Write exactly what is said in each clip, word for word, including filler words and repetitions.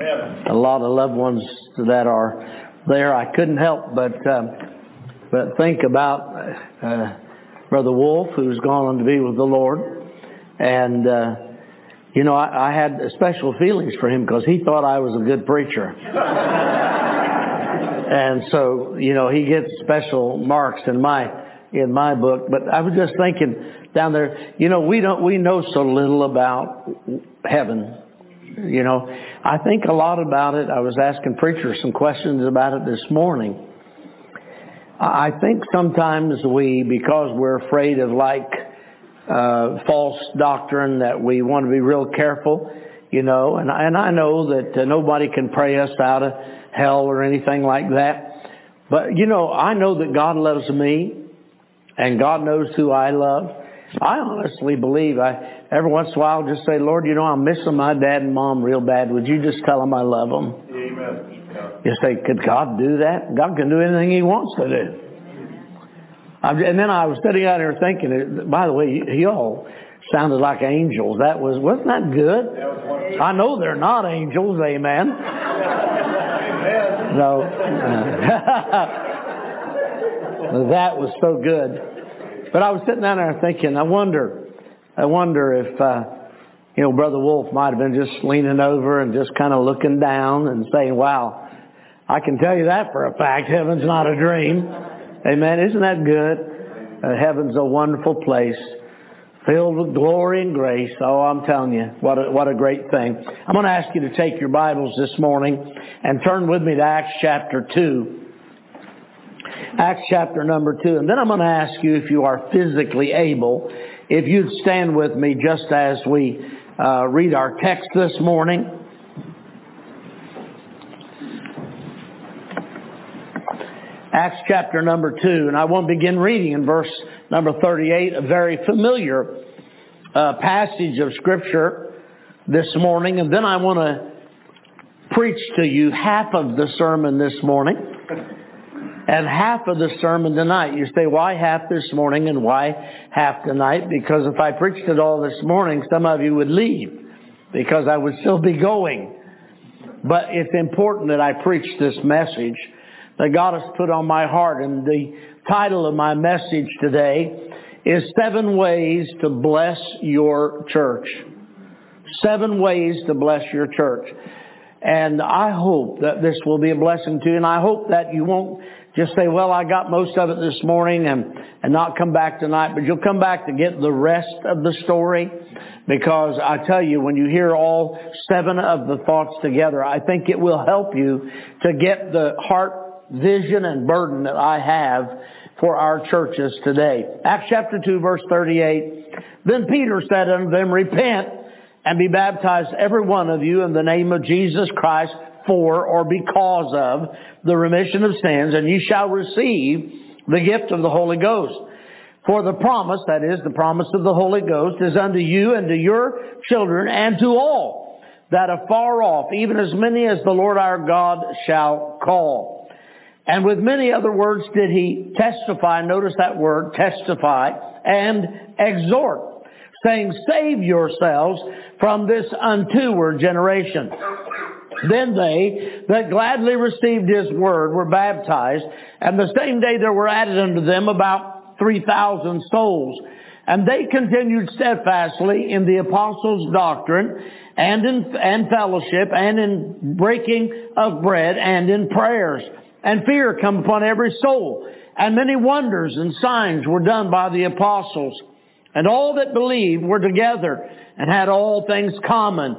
Amen. A lot of loved ones that are there. I couldn't help but um, but think about uh, Brother Wolf, who's gone on to be with the Lord. And, uh, you know, I, I had special feelings for him because he thought I was a good preacher. And so, you know, he gets special marks in my in my book. But I was just thinking down there, you know, we don't we know so little about heaven. You know, I think a lot about it. I was asking preachers some questions about it this morning. I think sometimes we, because we're afraid of like uh, false doctrine, that we want to be real careful, you know, and, and I know that uh, nobody can pray us out of hell or anything like that. But, you know, I know that God loves me and God knows who I love. I honestly believe I, every once in a while, just say, Lord, you know, I'm missing my dad and mom real bad. Would you just tell them I love them? Amen. You say, could God do that? God can do anything He wants to do. I'm, and then I was sitting out here thinking, by the way, y'all sounded like angels. That was, wasn't that good? I know they're not angels. Amen. Amen. No. Uh, that was so good. But I was sitting down there thinking, I wonder... I wonder if, uh, you know, Brother Wolf might have been just leaning over and just kind of looking down and saying, wow, I can tell you that for a fact. Heaven's not a dream. Amen. Isn't that good? Uh, heaven's a wonderful place filled with glory and grace. Oh, I'm telling you, what a, what a great thing. I'm going to ask you to take your Bibles this morning and turn with me to Acts chapter two. Acts chapter number two. And then I'm going to ask you, if you are physically able, if you'd stand with me just as we uh, read our text this morning. Acts chapter number two, and I won't begin reading in verse number thirty-eight, a very familiar uh, passage of Scripture this morning. And then I want to preach to you half of the sermon this morning and half of the sermon tonight. You say, why half this morning and why half tonight? Because if I preached it all this morning, some of you would leave because I would still be going. But it's important that I preach this message that God has put on my heart. And the title of my message today is Seven Ways to Bless Your Church. Seven Ways to Bless Your Church. And I hope that this will be a blessing to you. And I hope that you won't just say, well, I got most of it this morning and, and not come back tonight. But you'll come back to get the rest of the story. Because I tell you, when you hear all seven of the thoughts together, I think it will help you to get the heart, vision, and burden that I have for our churches today. Acts chapter two, verse thirty-eight. Then Peter said unto them, repent and be baptized every one of you in the name of Jesus Christ for or because of the remission of sins, and you shall receive the gift of the Holy Ghost. For the promise, that is, the promise of the Holy Ghost, is unto you and to your children and to all that are far off, even as many as the Lord our God shall call. And with many other words did he testify, notice that word, testify, and exhort, saying, save yourselves from this untoward generation. Then they that gladly received his word were baptized, and the same day there were added unto them about three thousand souls. And they continued steadfastly in the apostles' doctrine, and in and fellowship, and in breaking of bread, and in prayers. And fear came upon every soul, and many wonders and signs were done by the apostles. And all that believed were together and had all things common,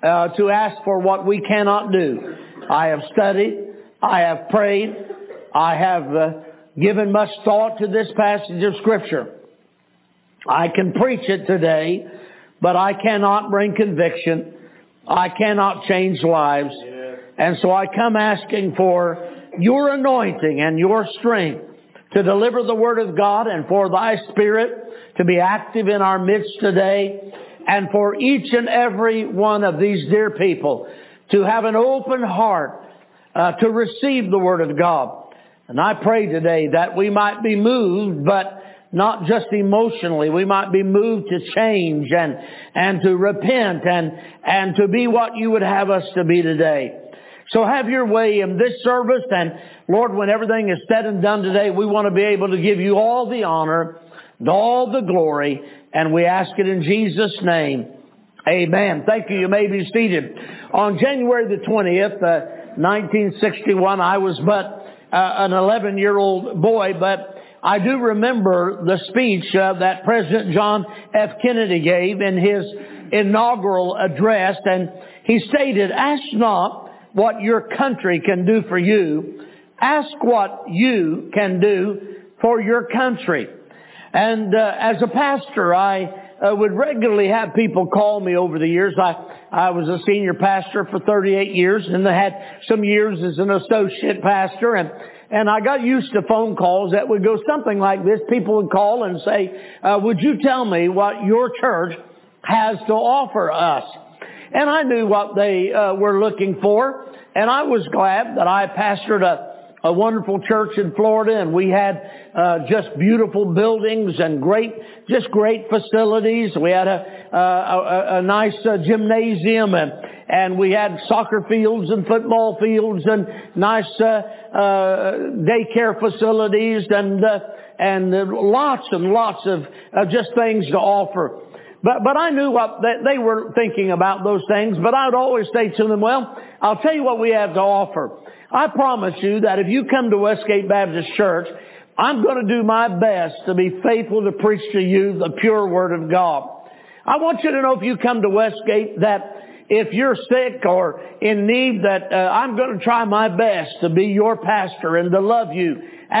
uh, to ask for what we cannot do. I have studied. I have prayed. I have uh, given much thought to this passage of Scripture. I can preach it today, but I cannot bring conviction. I cannot change lives. And so I come asking for your anointing and your strength to deliver the Word of God, and for Thy Spirit to be active in our midst today, and for each and every one of these dear people to have an open heart uh, to receive the Word of God. And I pray today that we might be moved, but not just emotionally. We might be moved to change and and to repent and and to be what you would have us to be today. So have your way in this service. And Lord, when everything is said and done today, we want to be able to give you all the honor and all the glory. And we ask it in Jesus' name. Amen. Thank you. You may be seated. On January the twentieth, uh, nineteen sixty-one, I was but uh, an eleven-year-old boy, but I do remember the speech uh, that President John F. Kennedy gave in his inaugural address. And he stated, "Ask not what your country can do for you. Ask what you can do for your country." And uh, as a pastor, I uh, would regularly have people call me over the years. I I was a senior pastor for thirty-eight years, and I had some years as an associate pastor. And And I got used to phone calls that would go something like this. People would call and say, uh, would you tell me what your church has to offer us? And I knew what they uh, were looking for. And I was glad that I pastored a, a wonderful church in Florida. And we had uh, just beautiful buildings and great, just great facilities. We had a, a, a, a nice uh, gymnasium, and And we had soccer fields and football fields and nice uh, uh, daycare facilities and uh, and lots and lots of uh, just things to offer. But but I knew what they, they were thinking about those things. But I would always say to them, "Well, I'll tell you what we have to offer. I promise you that if you come to Westgate Baptist Church, I'm going to do my best to be faithful to preach to you the pure Word of God. I want you to know if you come to Westgate that if you're sick or in need, that uh, I'm going to try my best to be your pastor and to love you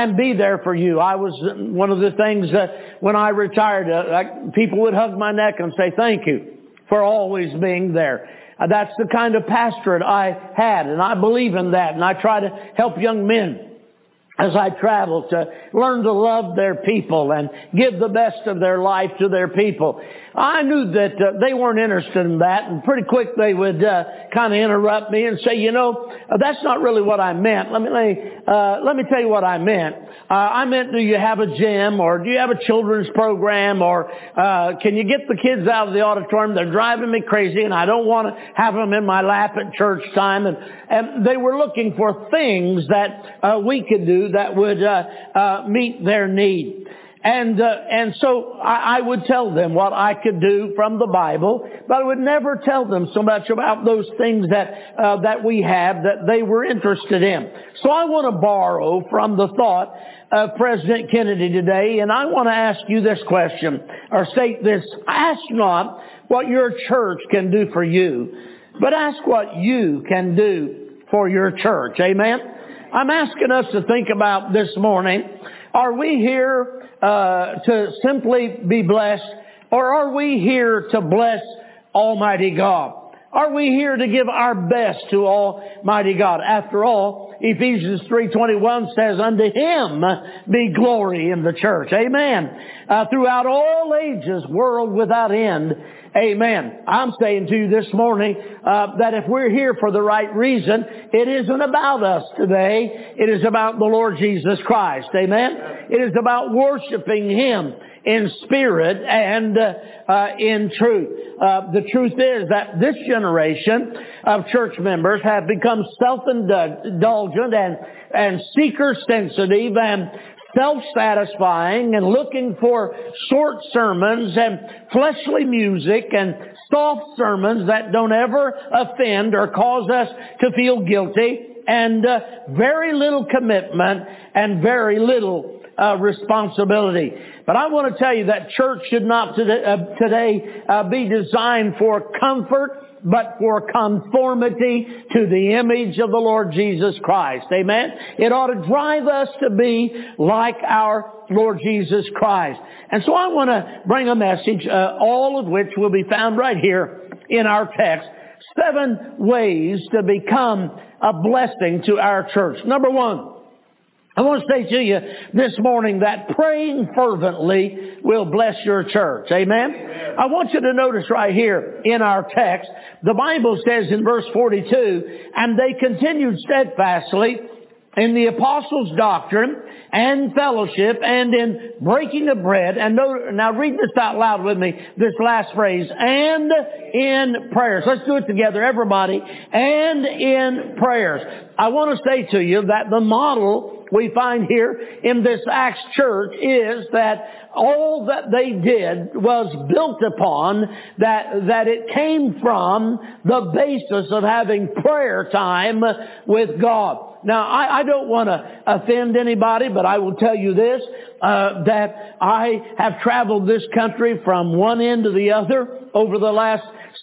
and be there for you." I was one of the things that when I retired, uh, I, people would hug my neck and say, "Thank you for always being there." Uh, that's the kind of pastorate I had, and I believe in that. And I try to help young men as I travel to learn to love their people and give the best of their life to their people. I knew that uh, they weren't interested in that, and pretty quick they would uh, kind of interrupt me and say, "You know, that's not really what I meant. Let me let me, uh, let me tell you what I meant. Uh, I meant, do you have a gym, or do you have a children's program, or uh, can you get the kids out of the auditorium? They're driving me crazy, and I don't want to have them in my lap at church time." And and they were looking for things that uh, we could do that would uh, uh, meet their need. And uh, and so I, I would tell them what I could do from the Bible, but I would never tell them so much about those things that uh, that we have that they were interested in. So I want to borrow from the thought of President Kennedy today, and I want to ask you this question, or state this: ask not what your church can do for you, but ask what you can do for your church. Amen? I'm asking us to think about this morning, are we here uh, to simply be blessed, or are we here to bless Almighty God? Are we here to give our best to Almighty God? After all, Ephesians three twenty-one says, "Unto Him be glory in the church." Amen. Uh, throughout all ages, world without end. Amen. I'm saying to you this morning uh, that if we're here for the right reason, it isn't about us today. It is about the Lord Jesus Christ. Amen. It is about worshiping Him in spirit and uh, uh, in truth. Uh, the truth is that this generation of church members have become self-indulgent and, and seeker-sensitive and self-satisfying and looking for short sermons and fleshly music and soft sermons that don't ever offend or cause us to feel guilty, and uh, very little commitment and very little uh, responsibility. But I want to tell you that church should not today, uh, today uh, be designed for comfort, but for conformity to the image of the Lord Jesus Christ. Amen? It ought to drive us to be like our Lord Jesus Christ. And so I want to bring a message, uh, all of which will be found right here in our text seven ways to become a blessing to our church. Number one, I want to say to you this morning that praying fervently will bless your church. Amen? Amen. I want you to notice right here in our text, the Bible says in verse forty-two, and they continued steadfastly in the apostles' doctrine and fellowship and in breaking of bread. And no, now read this out loud with me, this last phrase, and in prayers. Let's do it together, everybody. And in prayers. I want to say to you that the model we find here in this Acts church is that all that they did was built upon that, that it came from the basis of having prayer time with God. Now, I, I don't want to offend anybody, but I will tell you this, uh, that I have traveled this country from one end to the other over the last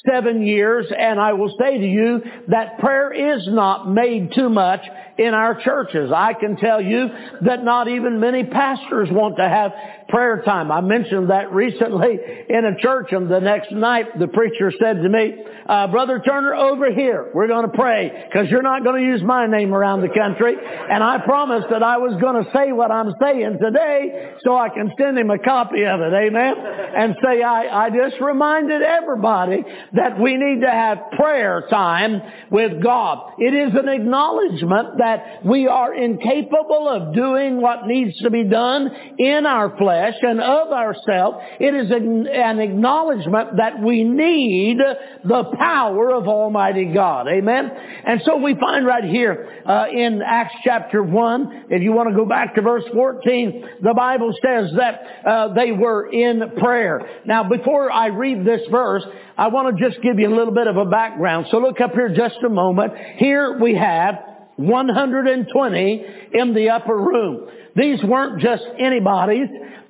seven years, and I will say to you that prayer is not made too much in our churches. I can tell you that not even many pastors want to have prayer time. I mentioned that recently in a church, and the next night the preacher said to me, uh, Brother Turner, over here, we're going to pray, because you're not going to use my name around the country. And I promised that I was going to say what I'm saying today so I can send him a copy of it, amen, and say I, I just reminded everybody that we need to have prayer time with God. It is an acknowledgement that we are incapable of doing what needs to be done in our flesh and of ourselves. It is an acknowledgement that we need the power of Almighty God. Amen? And so we find right here uh, in Acts chapter one, if you want to go back to verse fourteen, the Bible says that uh, they were in prayer. Now, before I read this verse, I want to just give you a little bit of a background. So look up here just a moment. Here we have one hundred twenty in the upper room. These weren't just anybody's.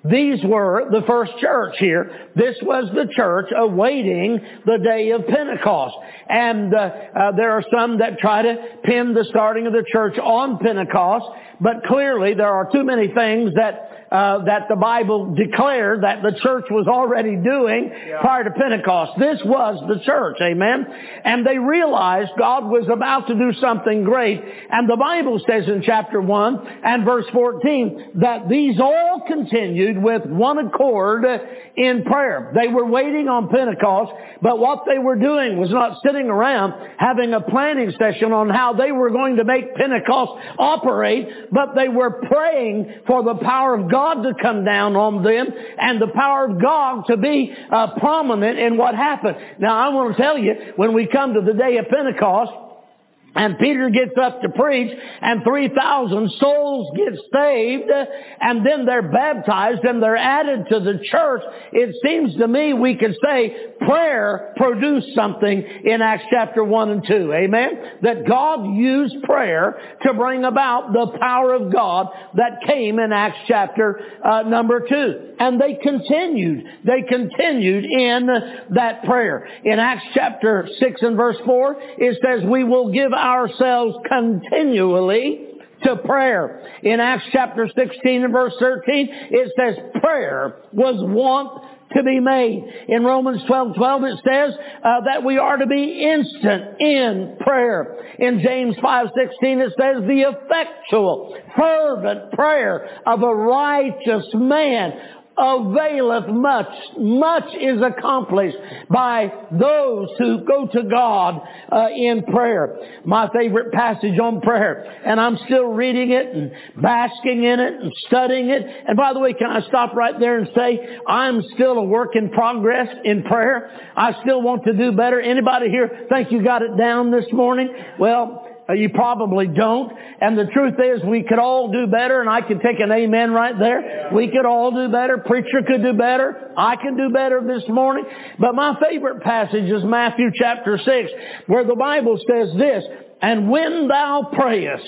These were the first church here. This was the church awaiting the day of Pentecost. And uh, uh, there are some that try to pin the starting of the church on Pentecost, but clearly there are too many things that Uh, that the Bible declared that the church was already doing yeah. prior to Pentecost. This was the church, amen? And they realized God was about to do something great. And the Bible says in chapter one and verse fourteen that these all continued with one accord in prayer. They were waiting on Pentecost, but what they were doing was not sitting around having a planning session on how they were going to make Pentecost operate, but they were praying for the power of God God to come down on them and the power of God to be uh, prominent in what happened. Now, I want to tell you, when we come to the day of Pentecost, and Peter gets up to preach, and three thousand souls get saved, and then they're baptized, and they're added to the church. It seems to me we could say prayer produced something in Acts chapter one and two, amen? That God used prayer to bring about the power of God that came in Acts chapter uh, number two. And they continued, they continued in that prayer. In Acts chapter six and verse four, it says, we will give ourselves continually to prayer. In Acts chapter sixteen and verse thirteen, it says prayer was wont to be made. In Romans twelve, twelve, it says uh, that we are to be instant in prayer. In James five, sixteen, it says the effectual, fervent prayer of a righteous man availeth much. Much is accomplished by those who go to God uh, in prayer. My favorite passage on prayer, and I'm still reading it and basking in it and studying it. And by the way, can I stop right there and say, I'm still a work in progress in prayer. I still want to do better. Anybody here think you got it down this morning? Well, you probably don't. And the truth is we could all do better, and I can take an amen right there. We could all do better. Preacher could do better. I can do better this morning. But my favorite passage is Matthew chapter six, where the Bible says this, and when thou prayest,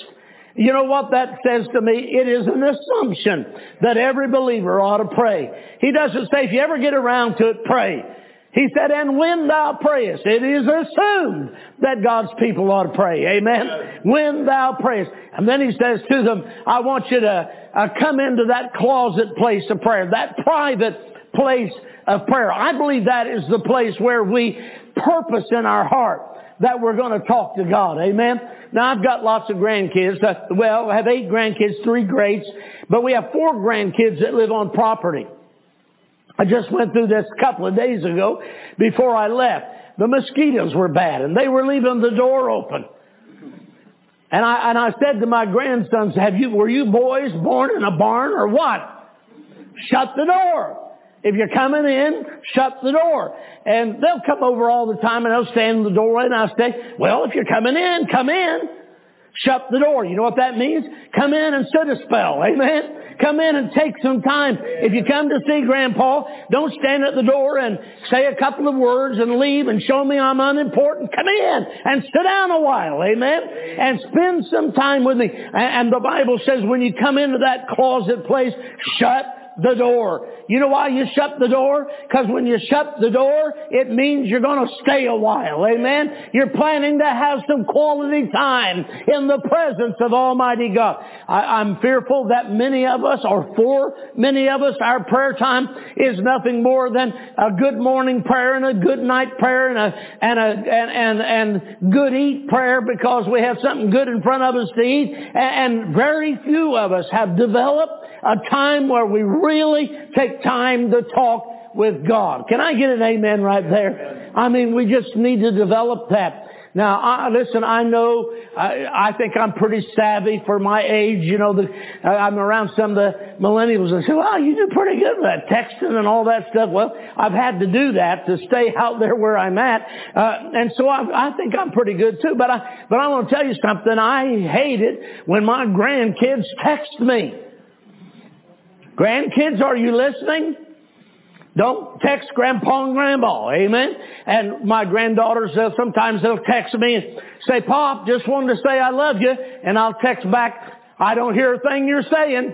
you know what that says to me? It is an assumption that every believer ought to pray. He doesn't say, if you ever get around to it, pray. He said, and when thou prayest, it is assumed that God's people ought to pray. Amen? When thou prayest. And then he says to them, I want you to uh, come into that closet place of prayer, that private place of prayer. I believe that is the place where we purpose in our heart that we're going to talk to God. Amen. Now, I've got lots of grandkids. Uh, well, I have eight grandkids, three greats, but we have four grandkids that live on property. I just went through this a couple of days ago before I left. The mosquitoes were bad, and they were leaving the door open. And I and I said to my grandsons, "Have you were you boys born in a barn or what? Shut the door. If you're coming in, shut the door." And they'll come over all the time, and they'll stand in the doorway, and I'll say, "Well, if you're coming in, come in. Shut the door." You know what that means? Come in and sit a spell. Amen? Come in and take some time. If you come to see Grandpa, don't stand at the door and say a couple of words and leave and show me I'm unimportant. Come in and sit down a while. Amen? And spend some time with me. And the Bible says when you come into that closet place, shut the door. You know why you shut the door? Because when you shut the door, it means you're going to stay a while. Amen? You're planning to have some quality time in the presence of Almighty God. I, I'm fearful that many of us, or for many of us, our prayer time is nothing more than a good morning prayer and a good night prayer and a and a and and, and good eat prayer because we have something good in front of us to eat. And, and very few of us have developed a time where we really take time to talk with God. Can I get an amen right there? I mean, we just need to develop that. Now, I, listen, I know, I, I think I'm pretty savvy for my age. You know, the, I'm around some of the millennials and say, "Wow, you do pretty good with that texting and all that stuff." Well, I've had to do that to stay out there where I'm at. Uh, and so I, I think I'm pretty good too. But I, but I want to tell you something. I hate it when my grandkids text me. Grandkids, are you listening? Don't text Grandpa and Grandma, amen? And my granddaughters, they'll, sometimes they'll text me and say, "Pop, just wanted to say I love you." And I'll text back, "I don't hear a thing you're saying."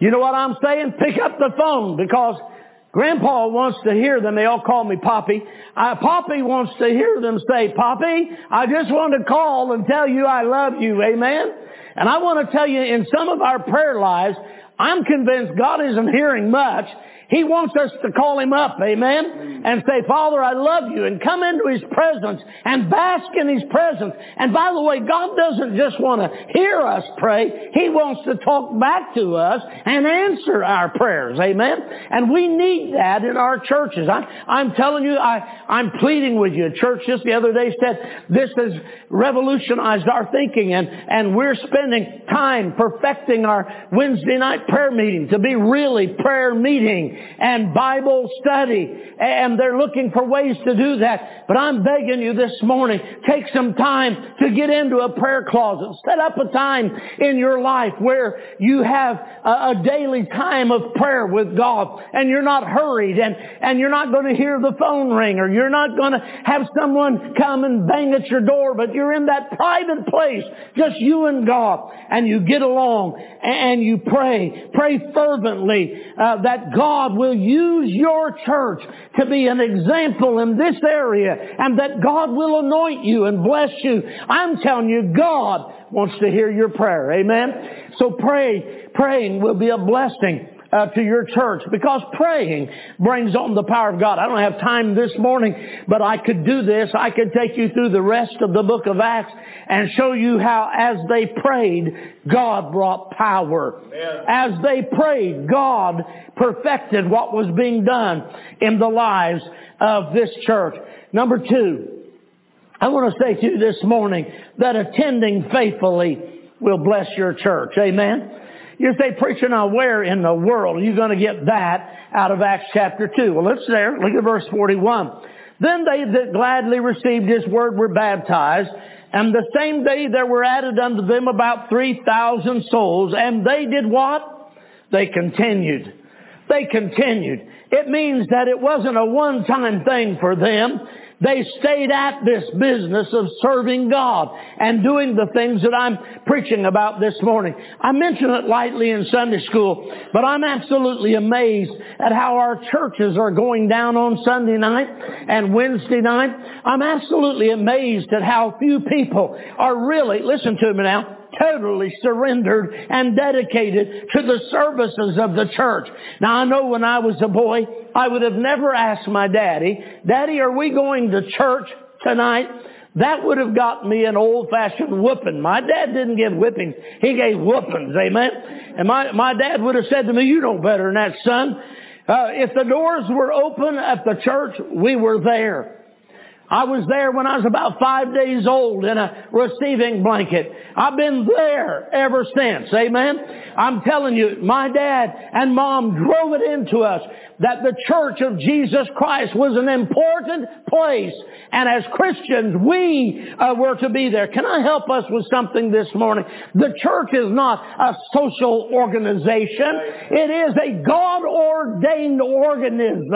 You know what I'm saying? Pick up the phone because Grandpa wants to hear them. They all call me Poppy. Uh, Poppy wants to hear them say, "Poppy, I just want to call and tell you I love you," amen? And I want to tell you, in some of our prayer lives, I'm convinced God isn't hearing much. He wants us to call Him up, amen, and say, "Father, I love you," and come into His presence and bask in His presence. And by the way, God doesn't just want to hear us pray. He wants to talk back to us and answer our prayers, amen. And we need that in our churches. I, I'm telling you, I, I'm pleading with you. A church just the other day said, "This has revolutionized our thinking," and, and we're spending time perfecting our Wednesday night prayer meeting to be really prayer meeting and Bible study, and they're looking for ways to do that. But I'm begging you this morning, take some time to get into a prayer closet. Set up a time in your life where you have a, a daily time of prayer with God, and you're not hurried, and, and you're not going to hear the phone ring, or you're not going to have someone come and bang at your door, but you're in that private place, just you and God, and you get along, and you pray. Pray fervently uh, that God God will use your church to be an example in this area, and that God will anoint you and bless you. I'm telling you, God wants to hear your prayer. Amen? So pray. Praying will be a blessing Uh, to your church, because praying brings on the power of God. I don't have time this morning, but I could do this. I could take you through the rest of the book of Acts and show you how as they prayed, God brought power. Amen. As they prayed, God perfected what was being done in the lives of this church. Number two, I want to say to you this morning that attending faithfully will bless your church. Amen? You say, "Preacher, now where in the world are you going to get that out of Acts chapter two? Well, it's there. Look at verse forty-one. "Then they that gladly received His word were baptized, and the same day there were added unto them about three thousand souls. And they did what? They continued. They continued. It means that it wasn't a one-time thing for them. They stayed at this business of serving God and doing the things that I'm preaching about this morning. I mention it lightly in Sunday school, but I'm absolutely amazed at how our churches are going down on Sunday night and Wednesday night. I'm absolutely amazed at how few people are really, listen to me now, totally surrendered and dedicated to the services of the church. Now, I know when I was a boy, I would have never asked my daddy, Daddy, are we going to church tonight? That would have got me an old-fashioned whooping. My dad didn't give whippings. He gave whoopings, amen? And my, my dad would have said to me, you know better than that, son. Uh, if the doors were open at the church, we were there. I was there when I was about five days old in a receiving blanket. I've been there ever since, amen? I'm telling you, my dad and mom drove it into us that the church of Jesus Christ was an important place. And as Christians, we uh, were to be there. Can I help us with something this morning? The church is not a social organization. It is a God-ordained organism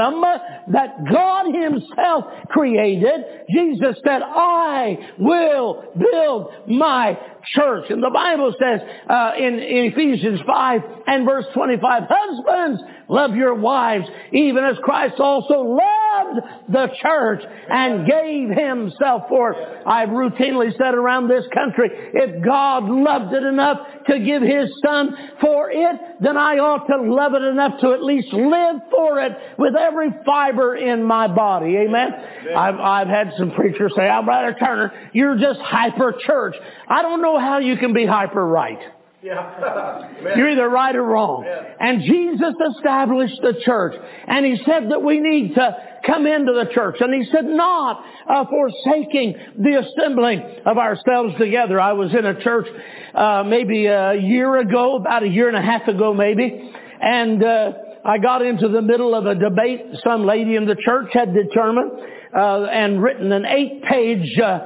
that God Himself created. Jesus said, I will build my church. And the Bible says uh, in, in Ephesians five and verse twenty-five, husbands, love your wives, even as Christ also loved the church and gave Himself for it. I've routinely said around this country, if God loved it enough to give His Son for it, then I ought to love it enough to at least live for it with every fiber in my body. Amen? I've, I've had some preachers say, I'm Brother Turner, you're just hyper-church. I don't know how you can be hyper-right. Yeah. You're either right or wrong. Yeah. And Jesus established the church. And He said that we need to come into the church. And He said, not uh, forsaking the assembling of ourselves together. I was in a church uh, maybe a year ago, about a year and a half ago maybe. And uh, I got into the middle of a debate. Some lady in the church had determined uh, and written an eight-page uh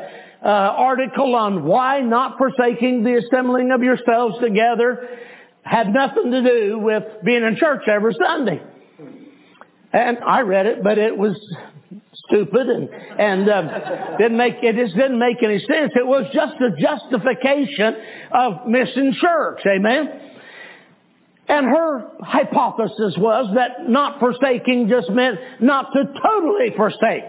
Uh, article on why not forsaking the assembling of yourselves together had nothing to do with being in church every Sunday. And I read it, but it was stupid and, and uh, didn't make, it just didn't make any sense. It was just a justification of missing church. Amen. And her hypothesis was that not forsaking just meant not to totally forsake.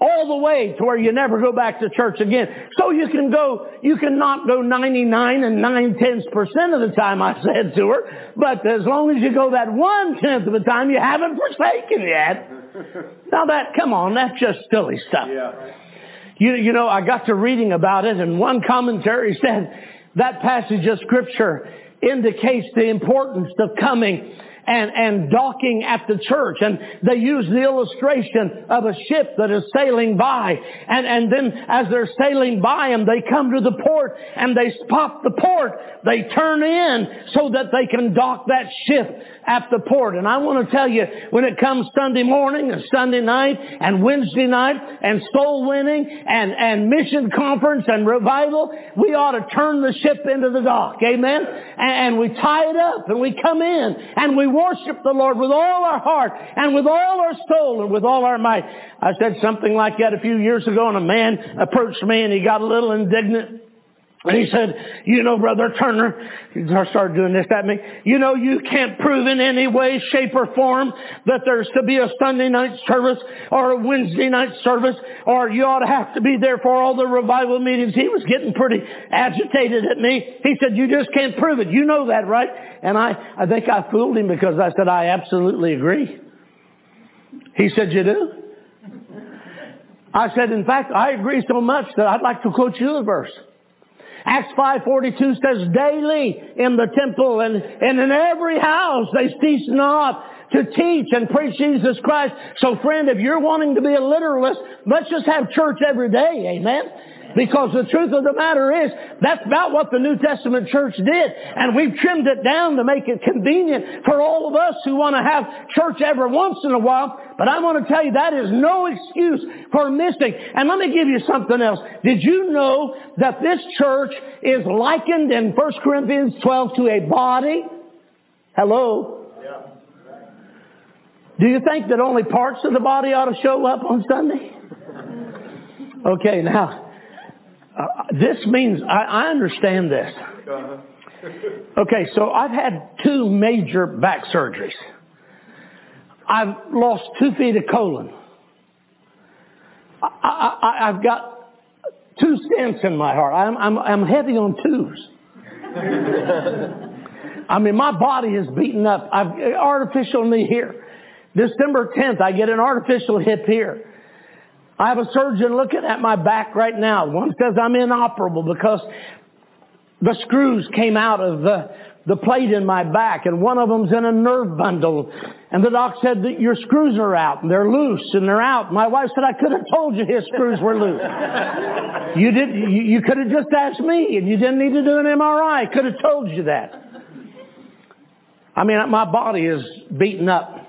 All the way to where you never go back to church again. So you can go, you can not go ninety-nine and nine tenths percent of the time, I said to her, but as long as you go that one tenth of the time, you haven't forsaken yet. Now that, come on, that's just silly stuff. Yeah. You, you know, I got to reading about it, and one commentary said that passage of Scripture indicates the importance of coming And, and docking at the church. And they use the illustration of a ship that is sailing by. And, and then as they're sailing by and they come to the port and they spot the port, they turn in so that they can dock that ship at the port. And I want to tell you, when it comes Sunday morning and Sunday night and Wednesday night and soul winning and, and mission conference and revival, we ought to turn the ship into the dock. Amen? And, and we tie it up and we come in and we worship the Lord with all our heart and with all our soul and with all our might. I said something like that a few years ago, and a man approached me and he got a little indignant. And he said, you know, Brother Turner, he started doing this at me, you know, you can't prove in any way, shape, or form that there's to be a Sunday night service or a Wednesday night service, or you ought to have to be there for all the revival meetings. He was getting pretty agitated at me. He said, you just can't prove it. You know that, right? And I, I think I fooled him because I said, I absolutely agree. He said, you do? I said, in fact, I agree so much that I'd like to quote you a verse. Acts five forty-two says, daily in the temple and, and in every house they cease not to teach and preach Jesus Christ. So friend, if you're wanting to be a literalist, let's just have church every day, amen? Because the truth of the matter is, that's about what the New Testament church did. And we've trimmed it down to make it convenient for all of us who want to have church every once in a while. But I want to tell you, that is no excuse for missing. And let me give you something else. Did you know that this church is likened in First Corinthians twelve to a body? Hello? Yeah. Do you think that only parts of the body ought to show up on Sunday? Okay, now... Uh, this means, I, I understand this. Okay, so I've had two major back surgeries. I've lost two feet of colon. I, I, I've got two stents in my heart. I'm, I'm, I'm heavy on twos. I mean, my body is beaten up. I've artificial knee here. December tenth, I get an artificial hip here. I have a surgeon looking at my back right now. One says I'm inoperable because the screws came out of the, the plate in my back, and one of them's in a nerve bundle. And the doc said that your screws are out, and they're loose, and they're out. My wife said, I could have told you his screws were loose. You did. You, you could have just asked me, and you didn't need to do an M R I. I could have told you that. I mean, my body is beaten up.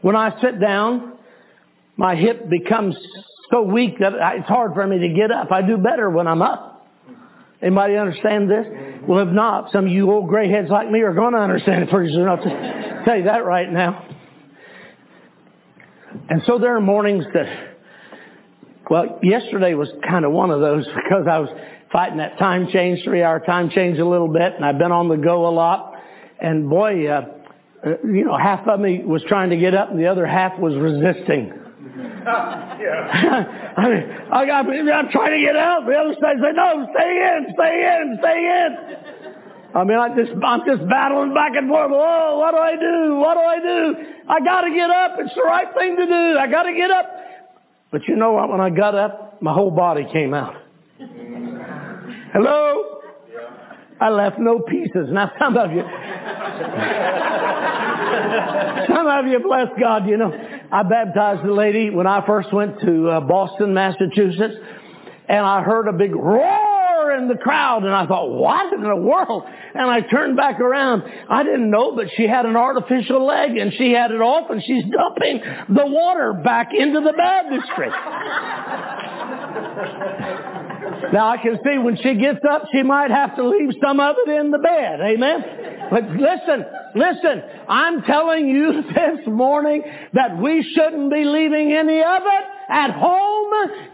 When I sit down, my hip becomes so weak that it's hard for me to get up. I do better when I'm up. Anybody understand this? Well, if not, some of you old gray heads like me are going to understand it pretty soon. I'll tell you that right now. And so there are mornings that, well, yesterday was kind of one of those because I was fighting that time change, three-hour time change a little bit, and I've been on the go a lot. And boy, uh, you know, half of me was trying to get up and the other half was resisting. I mean, I got, I'm trying to get out. The other side say, no, stay in, stay in, stay in. I mean, I just, I'm just battling back and forth. Oh, what do I do? What do I do? I got to get up. It's the right thing to do. I got to get up. But you know what? When I got up, my whole body came out. Hello? I left no pieces. Now, some of you, some of you, bless God, you know. I baptized a lady when I first went to uh, Boston, Massachusetts, and I heard a big roar in the crowd, and I thought, what in the world? And I turned back around. I didn't know, but she had an artificial leg, and she had it off, and she's dumping the water back into the baptistry. Now, I can see when she gets up, she might have to leave some of it in the bed. Amen? But listen, listen, I'm telling you this morning that we shouldn't be leaving any of it at home.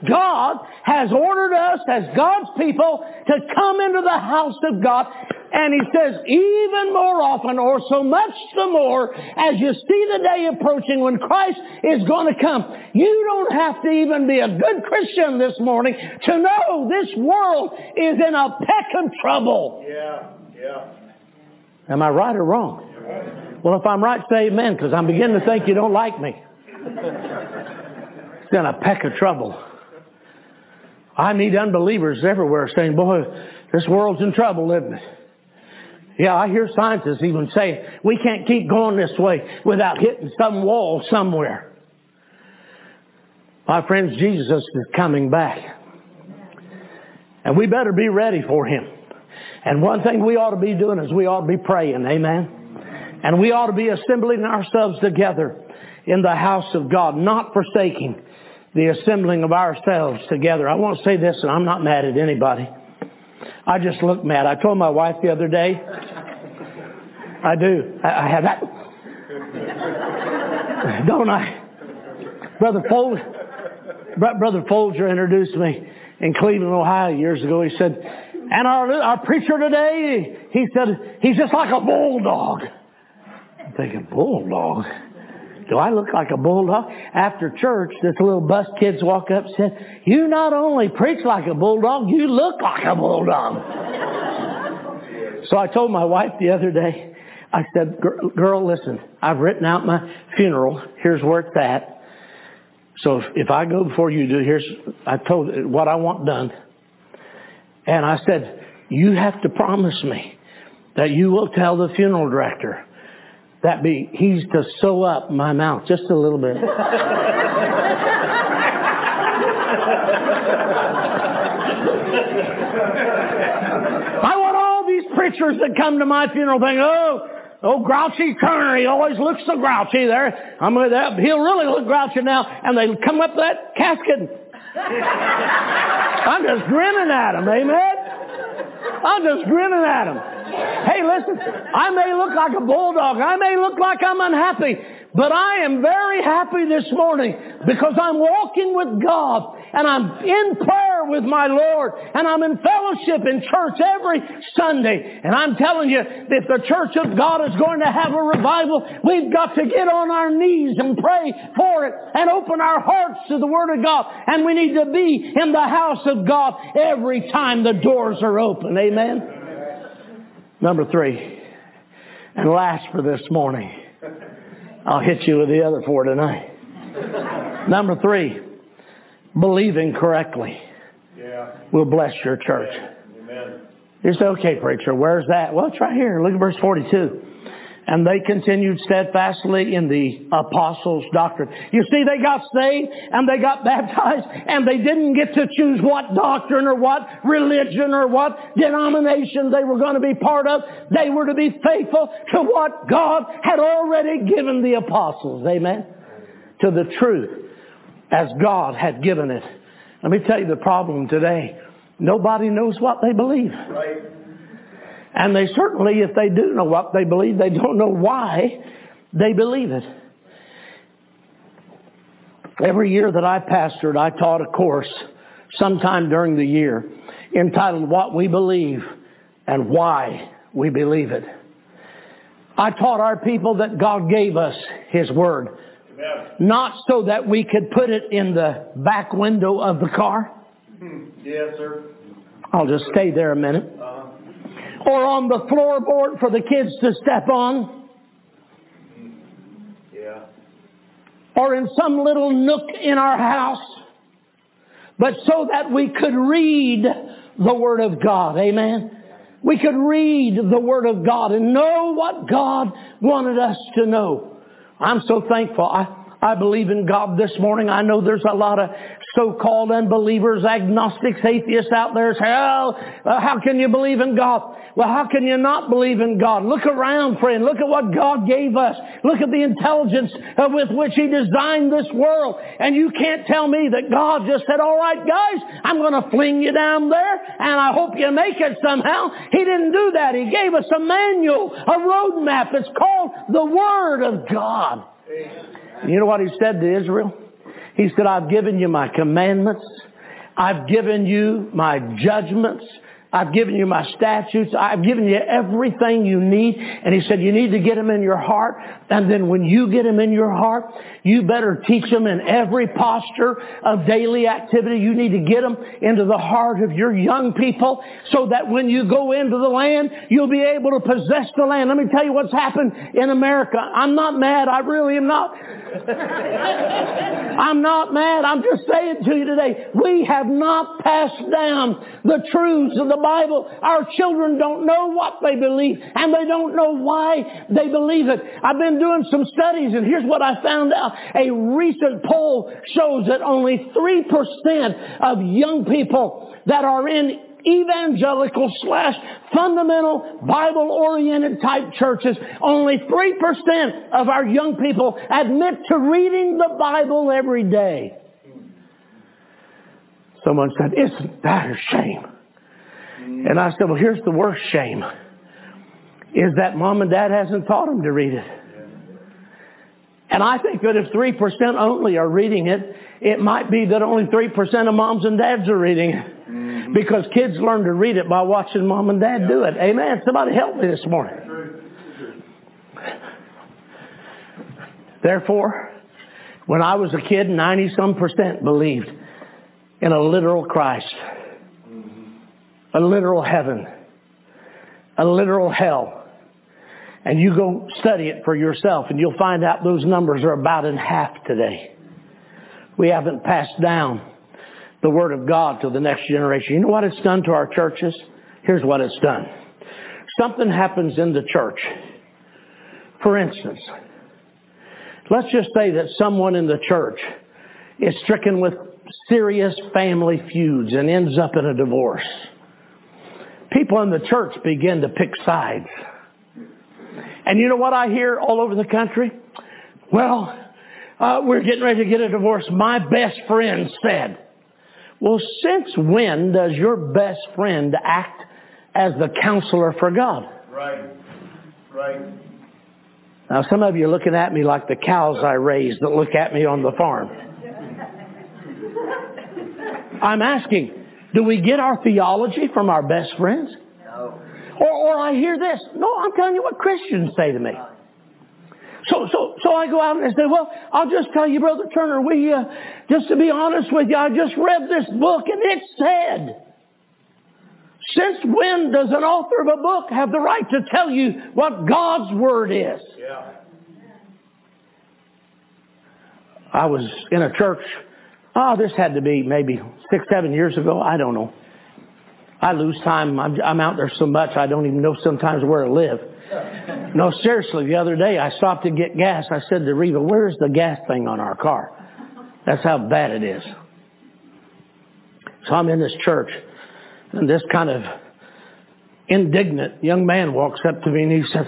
God has ordered us as God's people to come into the house of God. And he says, even more often, or so much the more, as you see the day approaching when Christ is going to come. You don't have to even be a good Christian this morning to know this world is in a peck of trouble. Yeah, yeah. Am I right or wrong? Well, if I'm right, say amen, because I'm beginning to think you don't like me. It's in a peck of trouble. I meet unbelievers everywhere saying, boy, this world's in trouble, isn't it? Yeah, I hear scientists even saying, we can't keep going this way without hitting some wall somewhere. My friends, Jesus is coming back. And we better be ready for Him. And one thing we ought to be doing is we ought to be praying, amen? And we ought to be assembling ourselves together in the house of God, not forsaking the assembling of ourselves together. I want to say this, and I'm not mad at anybody. I just look mad. I told my wife the other day. I do. I, I have that. Don't I? Brother Folger, Brother Folger introduced me in Cleveland, Ohio years ago. He said, and our, our preacher today, he said, he's just like a bulldog. I'm thinking, bulldog? Do I look like a bulldog? After church, this little bus kids walk up and said, you not only preach like a bulldog, you look like a bulldog. So I told my wife the other day, I said, girl, listen, I've written out my funeral. Here's where it's at. So if, if I go before you do, here's, I told her what I want done. And I said, you have to promise me that you will tell the funeral director that be, he's to sew up my mouth just a little bit. I want all these preachers that come to my funeral thinking, oh, oh, grouchy Turner, he always looks so grouchy there. I'm with that. He'll really look grouchy now. And they come up to that casket. And I'm just grinning at him, amen? I'm just grinning at him. Hey, listen, I may look like a bulldog. I may look like I'm unhappy, but I am very happy this morning because I'm walking with God and I'm in prayer with my Lord and I'm in fellowship in church every Sunday. And I'm telling you, if the church of God is going to have a revival, we've got to get on our knees and pray for it and open our hearts to the Word of God. And we need to be in the house of God every time the doors are open. Amen. Number three, and last for this morning. I'll hit you with the other four tonight. Number three, believing correctly yeah. will bless your church. Amen. You say, okay, preacher, where's that? Well, it's right here. Look at verse forty-two. And they continued steadfastly in the apostles' doctrine. You see, they got saved and they got baptized and they didn't get to choose what doctrine or what religion or what denomination they were going to be part of. They were to be faithful to what God had already given the apostles. Amen? To the truth as God had given it. Let me tell you the problem today. Nobody knows what they believe. Right. And they certainly, if they do know what they believe, they don't know why they believe it. Every year that I pastored, I taught a course sometime during the year entitled What We Believe and Why We Believe It. I taught our people that God gave us His Word. Amen. Not so that we could put it in the back window of the car. Yes, sir. I'll just stay there a minute. Uh-huh. Or on the floorboard for the kids to step on. Yeah. Or in some little nook in our house. But so that we could read the Word of God. Amen. We could read the Word of God and know what God wanted us to know. I'm so thankful. I, I believe in God this morning. I know there's a lot of so-called unbelievers, agnostics, atheists out there say, oh, how can you believe in God? Well, how can you not believe in God? Look around, friend. Look at what God gave us. Look at the intelligence with which He designed this world. And you can't tell me that God just said, all right, guys, I'm going to fling you down there, and I hope you make it somehow. He didn't do that. He gave us a manual, a road map. It's called the Word of God. You know what He said to Israel? He said, I've given you my commandments. I've given you my judgments. I've given you my statutes. I've given you everything you need. And He said, you need to get them in your heart. And then when you get them in your heart, you better teach them in every posture of daily activity. You need to get them into the heart of your young people so that when you go into the land, you'll be able to possess the land. Let me tell you what's happened in America. I'm not mad. I really am not. I'm not mad. I'm just saying to you today, we have not passed down the truths of the Bible. Our children don't know what they believe, and they don't know why they believe it. I've been doing some studies, and here's what I found out. A recent poll shows that only three percent of young people that are in evangelical slash fundamental Bible-oriented type churches, only three percent of our young people admit to reading the Bible every day. Someone said, isn't that a shame? And I said, well, here's the worst shame, is that mom and dad hasn't taught them to read it. And I think that if three percent only are reading it, it might be that only three percent of moms and dads are reading it. Because kids learn to read it by watching mom and dad do it. Amen. Somebody help me this morning. Therefore, when I was a kid, ninety some percent believed in a literal Christ. A literal heaven. A literal hell. And you go study it for yourself and you'll find out those numbers are about in half today. We haven't passed down the Word of God to the next generation. You know what it's done to our churches? Here's what it's done. Something happens in the church. For instance, let's just say that someone in the church is stricken with serious family feuds and ends up in a divorce. People in the church begin to pick sides. And you know what I hear all over the country? Well, uh, we're getting ready to get a divorce. My best friend said. Well, since when does your best friend act as the counselor for God? Right. Right. Now, some of you are looking at me like the cows I raised that look at me on the farm. I'm asking, do we get our theology from our best friends? No. Or, or I hear this. No, I'm telling you what Christians say to me. So, so, so I go out and I say, well, I'll just tell you, Brother Turner, we, uh, just to be honest with you, I just read this book and it said. Since when does an author of a book have the right to tell you what God's Word is? Yeah. I was in a church, oh, this had to be maybe six, seven years ago. I don't know. I lose time. I'm, I'm out there so much I don't even know sometimes where I live. No, seriously, the other day I stopped to get gas. I said to Reva, where's the gas thing on our car? That's how bad it is. So I'm in this church, and this kind of indignant young man walks up to me and he says,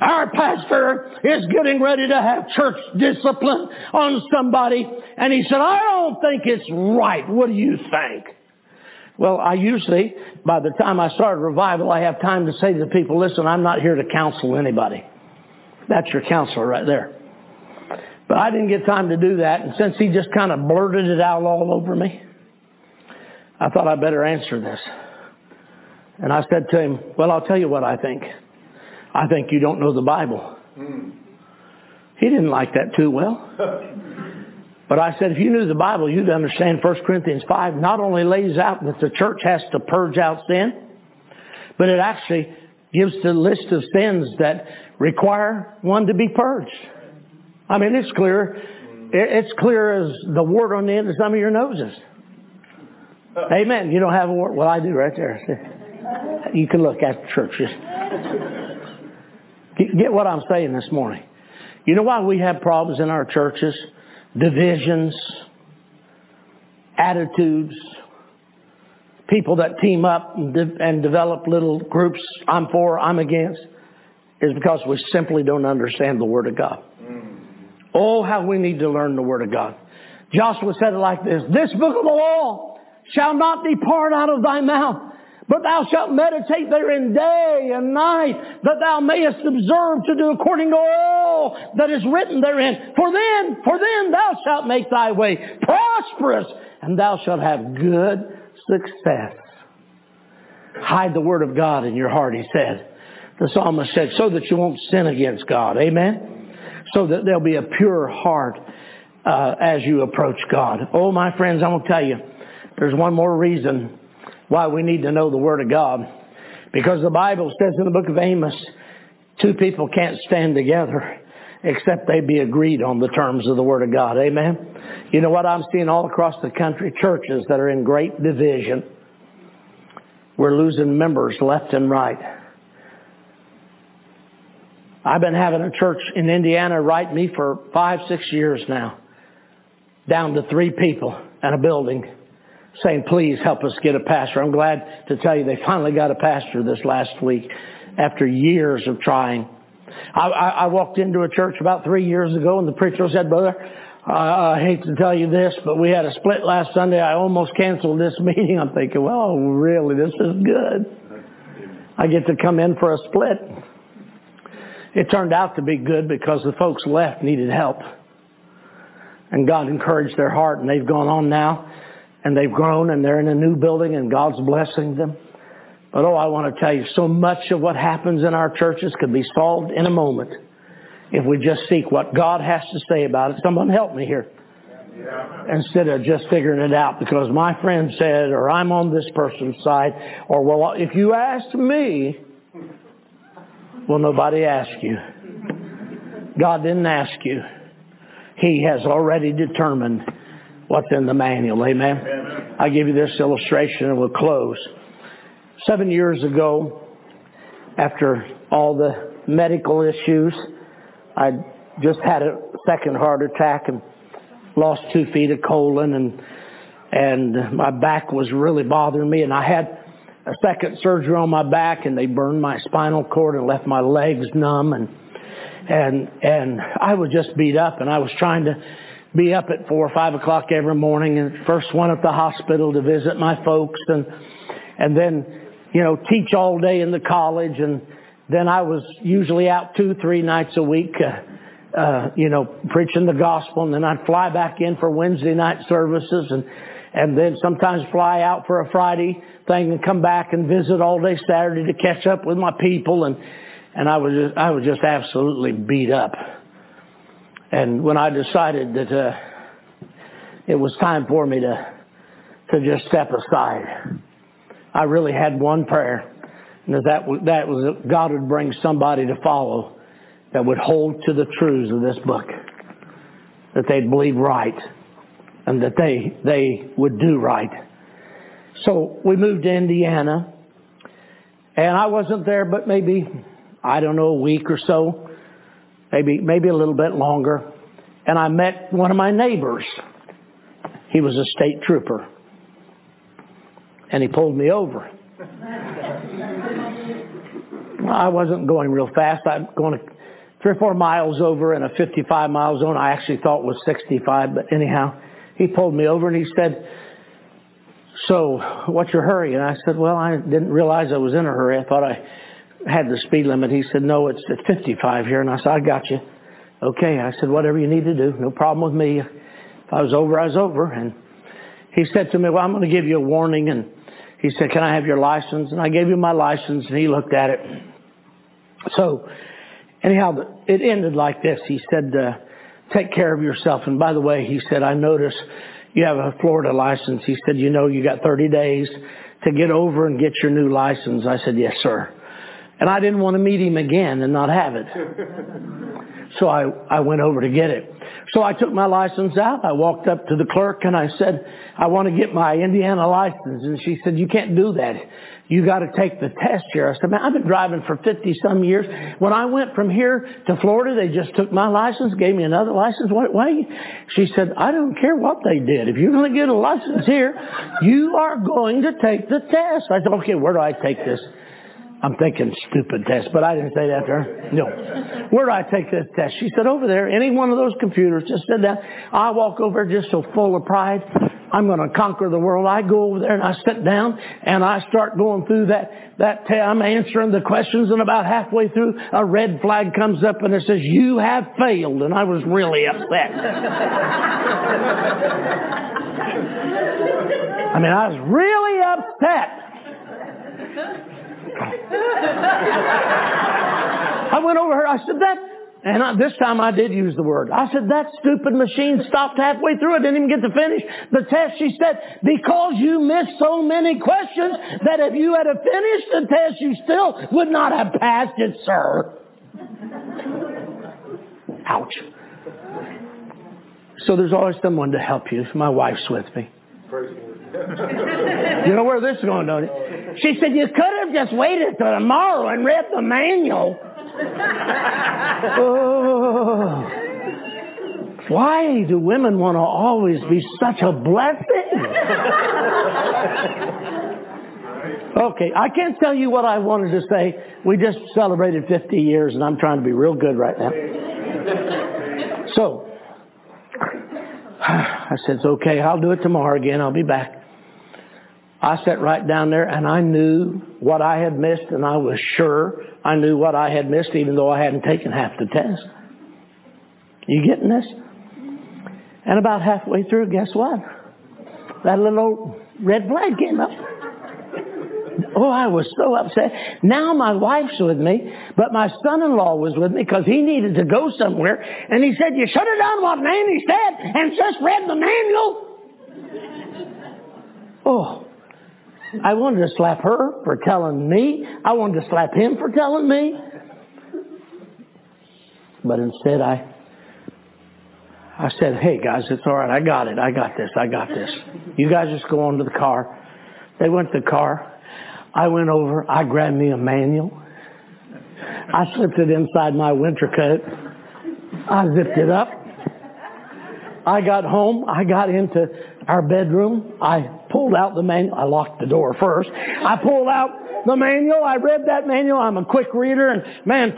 our pastor is getting ready to have church discipline on somebody. And he said, I don't think it's right. What do you think? Well, I usually, by the time I start a revival, I have time to say to the people, listen, I'm not here to counsel anybody. That's your counselor right there. But I didn't get time to do that. And since he just kind of blurted it out all over me, I thought I better answer this. And I said to him, well, I'll tell you what I think. I think you don't know the Bible. Mm. He didn't like that too well. But I said, if you knew the Bible, you'd understand First Corinthians five not only lays out that the church has to purge out sin, but it actually gives the list of sins that require one to be purged. I mean, it's clear. It's clear as the wart on the end of some of your noses. Amen. You don't have a wart? Well, I do right there. You can look at churches. Get what I'm saying this morning. You know why we have problems in our churches? Divisions, attitudes, people that team up and, de- and develop little groups, I'm for, I'm against, is because we simply don't understand the Word of God. Oh, how we need to learn the Word of God. Joshua said it like this, this book of the law shall not depart out of thy mouth, but thou shalt meditate therein day and night, that thou mayest observe to do according to all that is written therein. For then, for then thou shalt make thy way prosperous, and thou shalt have good success. Hide the Word of God in your heart, he said. The psalmist said, so that you won't sin against God. Amen? So that there'll be a pure heart uh, as you approach God. Oh, my friends, I'm going to tell you, there's one more reason why we need to know the Word of God. Because the Bible says in the book of Amos, two people can't stand together except they be agreed on the terms of the Word of God. Amen? You know what I'm seeing all across the country? Churches that are in great division. We're losing members left and right. I've been having a church in Indiana write me for five, six years now, down to three people and a building, saying, please help us get a pastor. I'm glad to tell you they finally got a pastor this last week after years of trying. I, I, I walked into a church about three years ago, and the preacher said, brother, I, I hate to tell you this, but we had a split last Sunday. I almost canceled this meeting. I'm thinking, well, really, this is good. I get to come in for a split. It turned out to be good because the folks left needed help. And God encouraged their heart, and they've gone on now. And they've grown, and they're in a new building, and God's blessing them. But oh, I want to tell you, so much of what happens in our churches could be solved in a moment if we just seek what God has to say about it. Someone help me here. Yeah. Instead of just figuring it out because my friend said, or I'm on this person's side, or well, if you asked me, well, nobody asked you. God didn't ask you. He has already determined what's in the manual. Amen? Amen. I give you this illustration and we'll close. Seven years ago, after all the medical issues, I just had a second heart attack and lost two feet of colon, and and my back was really bothering me, and I had a second surgery on my back, and they burned my spinal cord and left my legs numb, and and and I was just beat up, and I was trying to be up at four or five o'clock every morning, and first one at the hospital to visit my folks, and and then, you know, teach all day in the college, and then I was usually out two, three nights a week, uh, uh, you know, preaching the gospel, and then I'd fly back in for Wednesday night services, and and then sometimes fly out for a Friday thing and come back and visit all day Saturday to catch up with my people, and and I was just, I was just absolutely beat up. And when I decided that uh, it was time for me to to just step aside, I really had one prayer. And that, that was that God would bring somebody to follow that would hold to the truths of this book, that they'd believe right, and that they they would do right. So we moved to Indiana, and I wasn't there, but maybe, I don't know, a week or so, maybe maybe a little bit longer. And I met one of my neighbors. He was a state trooper, and he pulled me over. I wasn't going real fast. I'm going three or four miles over in a fifty-five mile zone. I actually thought was sixty-five, but anyhow, he pulled me over and he said, "So, what's your hurry?" And I said, "Well, I didn't realize I was in a hurry. I thought I had the speed limit." He said, "No, it's at fifty-five here." And I said, "I got you." "Okay." I said, "Whatever you need to do, no problem with me. If I was over, I was over." And he said to me, "Well, I'm going to give you a warning." And he said, "Can I have your license?" And I gave him my license, and he looked at it. So, anyhow, it ended like this. He said, uh, "Take care of yourself. And by the way," he said, "I notice you have a Florida license." He said, "You know, you got thirty days to get over and get your new license." I said, "Yes, sir." And I didn't want to meet him again and not have it. So I, I went over to get it. So I took my license out. I walked up to the clerk and I said, "I want to get my Indiana license." And she said, "You can't do that. You got to take the test here." I said, "Man, I've been driving for fifty some years. When I went from here to Florida, they just took my license, gave me another license. Why, why?" She said, "I don't care what they did. If you're going to get a license here, you are going to take the test." I said, "Okay, where do I take this?" I'm thinking stupid test, but I didn't say that to her. No. "Where do I take this test?" She said, "Over there, any one of those computers." Just said that. I walk over just so full of pride. I'm going to conquer the world. I go over there and I sit down and I start going through that, that test. I'm answering the questions, and about halfway through, a red flag comes up and it says, "You have failed." And I was really upset. I mean, I was really upset. I went over her. I said, "That," and I, this time I did use the word. I said, "That stupid machine stopped halfway through. I didn't even get to finish the test." She said, "Because you missed so many questions that if you had finished the test, you still would not have passed it, sir." Ouch. So there's always someone to help you. My wife's with me. You know where this is going, don't you? She said, "You could have just waited till tomorrow and read the manual." Oh, why do women want to always be such a blessing? Okay, I can't tell you what I wanted to say. We just celebrated fifty years, and I'm trying to be real good right now. So I said, "It's okay, I'll do it tomorrow again, I'll be back." I sat right down there and I knew what I had missed, and I was sure I knew what I had missed, even though I hadn't taken half the test. You getting this? And about halfway through, guess what? That little old red flag came up. Oh, I was so upset. Now my wife's with me, but my son-in-law was with me because he needed to go somewhere. And he said, "You should have done what Nanny said and just read the manual." Oh, I wanted to slap her for telling me. I wanted to slap him for telling me. But instead I, I said, "Hey guys, it's all right. I got it. I got this. I got this. You guys just go on to the car." They went to the car. I went over, I grabbed me a manual, I slipped it inside my winter coat, I zipped it up, I got home, I got into our bedroom, I pulled out the manual, I locked the door first, I pulled out the manual, I read that manual, I'm a quick reader, and man,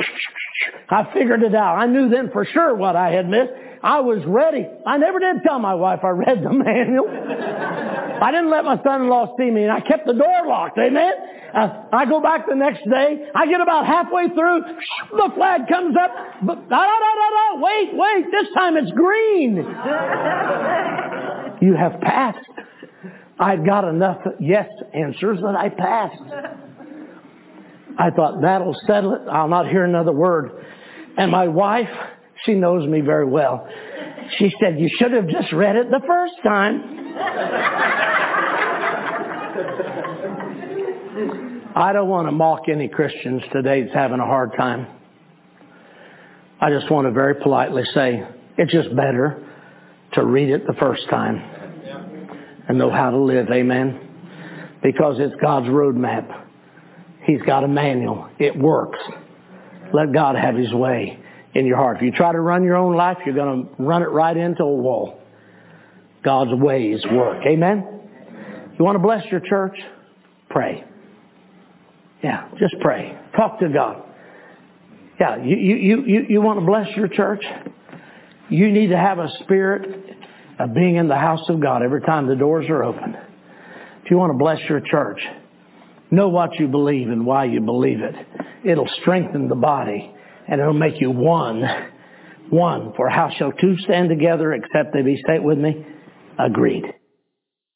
I figured it out. I knew then for sure what I had missed. I was ready. I never did tell my wife I read the manual. I didn't let my son-in-law see me, and I kept the door locked. Amen? Uh, I go back the next day. I get about halfway through. The flag comes up. But, no, no, no, no, wait, wait. This time it's green. You have passed. I've got enough yes answers that I passed. I thought, that'll settle it. I'll not hear another word. And my wife, she knows me very well. She said, "You should have just read it the first time." I don't want to mock any Christians today that's having a hard time. I just want to very politely say, it's just better to read it the first time and know how to live, amen? Because it's God's roadmap. He's got a manual. It works. Let God have His way in your heart. If you try to run your own life, you're going to run it right into a wall. God's ways work. Amen? You want to bless your church? Pray. Yeah, just pray. Talk to God. Yeah, you, you, you, you want to bless your church? You need to have a spirit of being in the house of God every time the doors are open. If you want to bless your church, know what you believe and why you believe it. It'll strengthen the body, and it'll make you one. One. For how shall two stand together except they be, say it with me, agreed.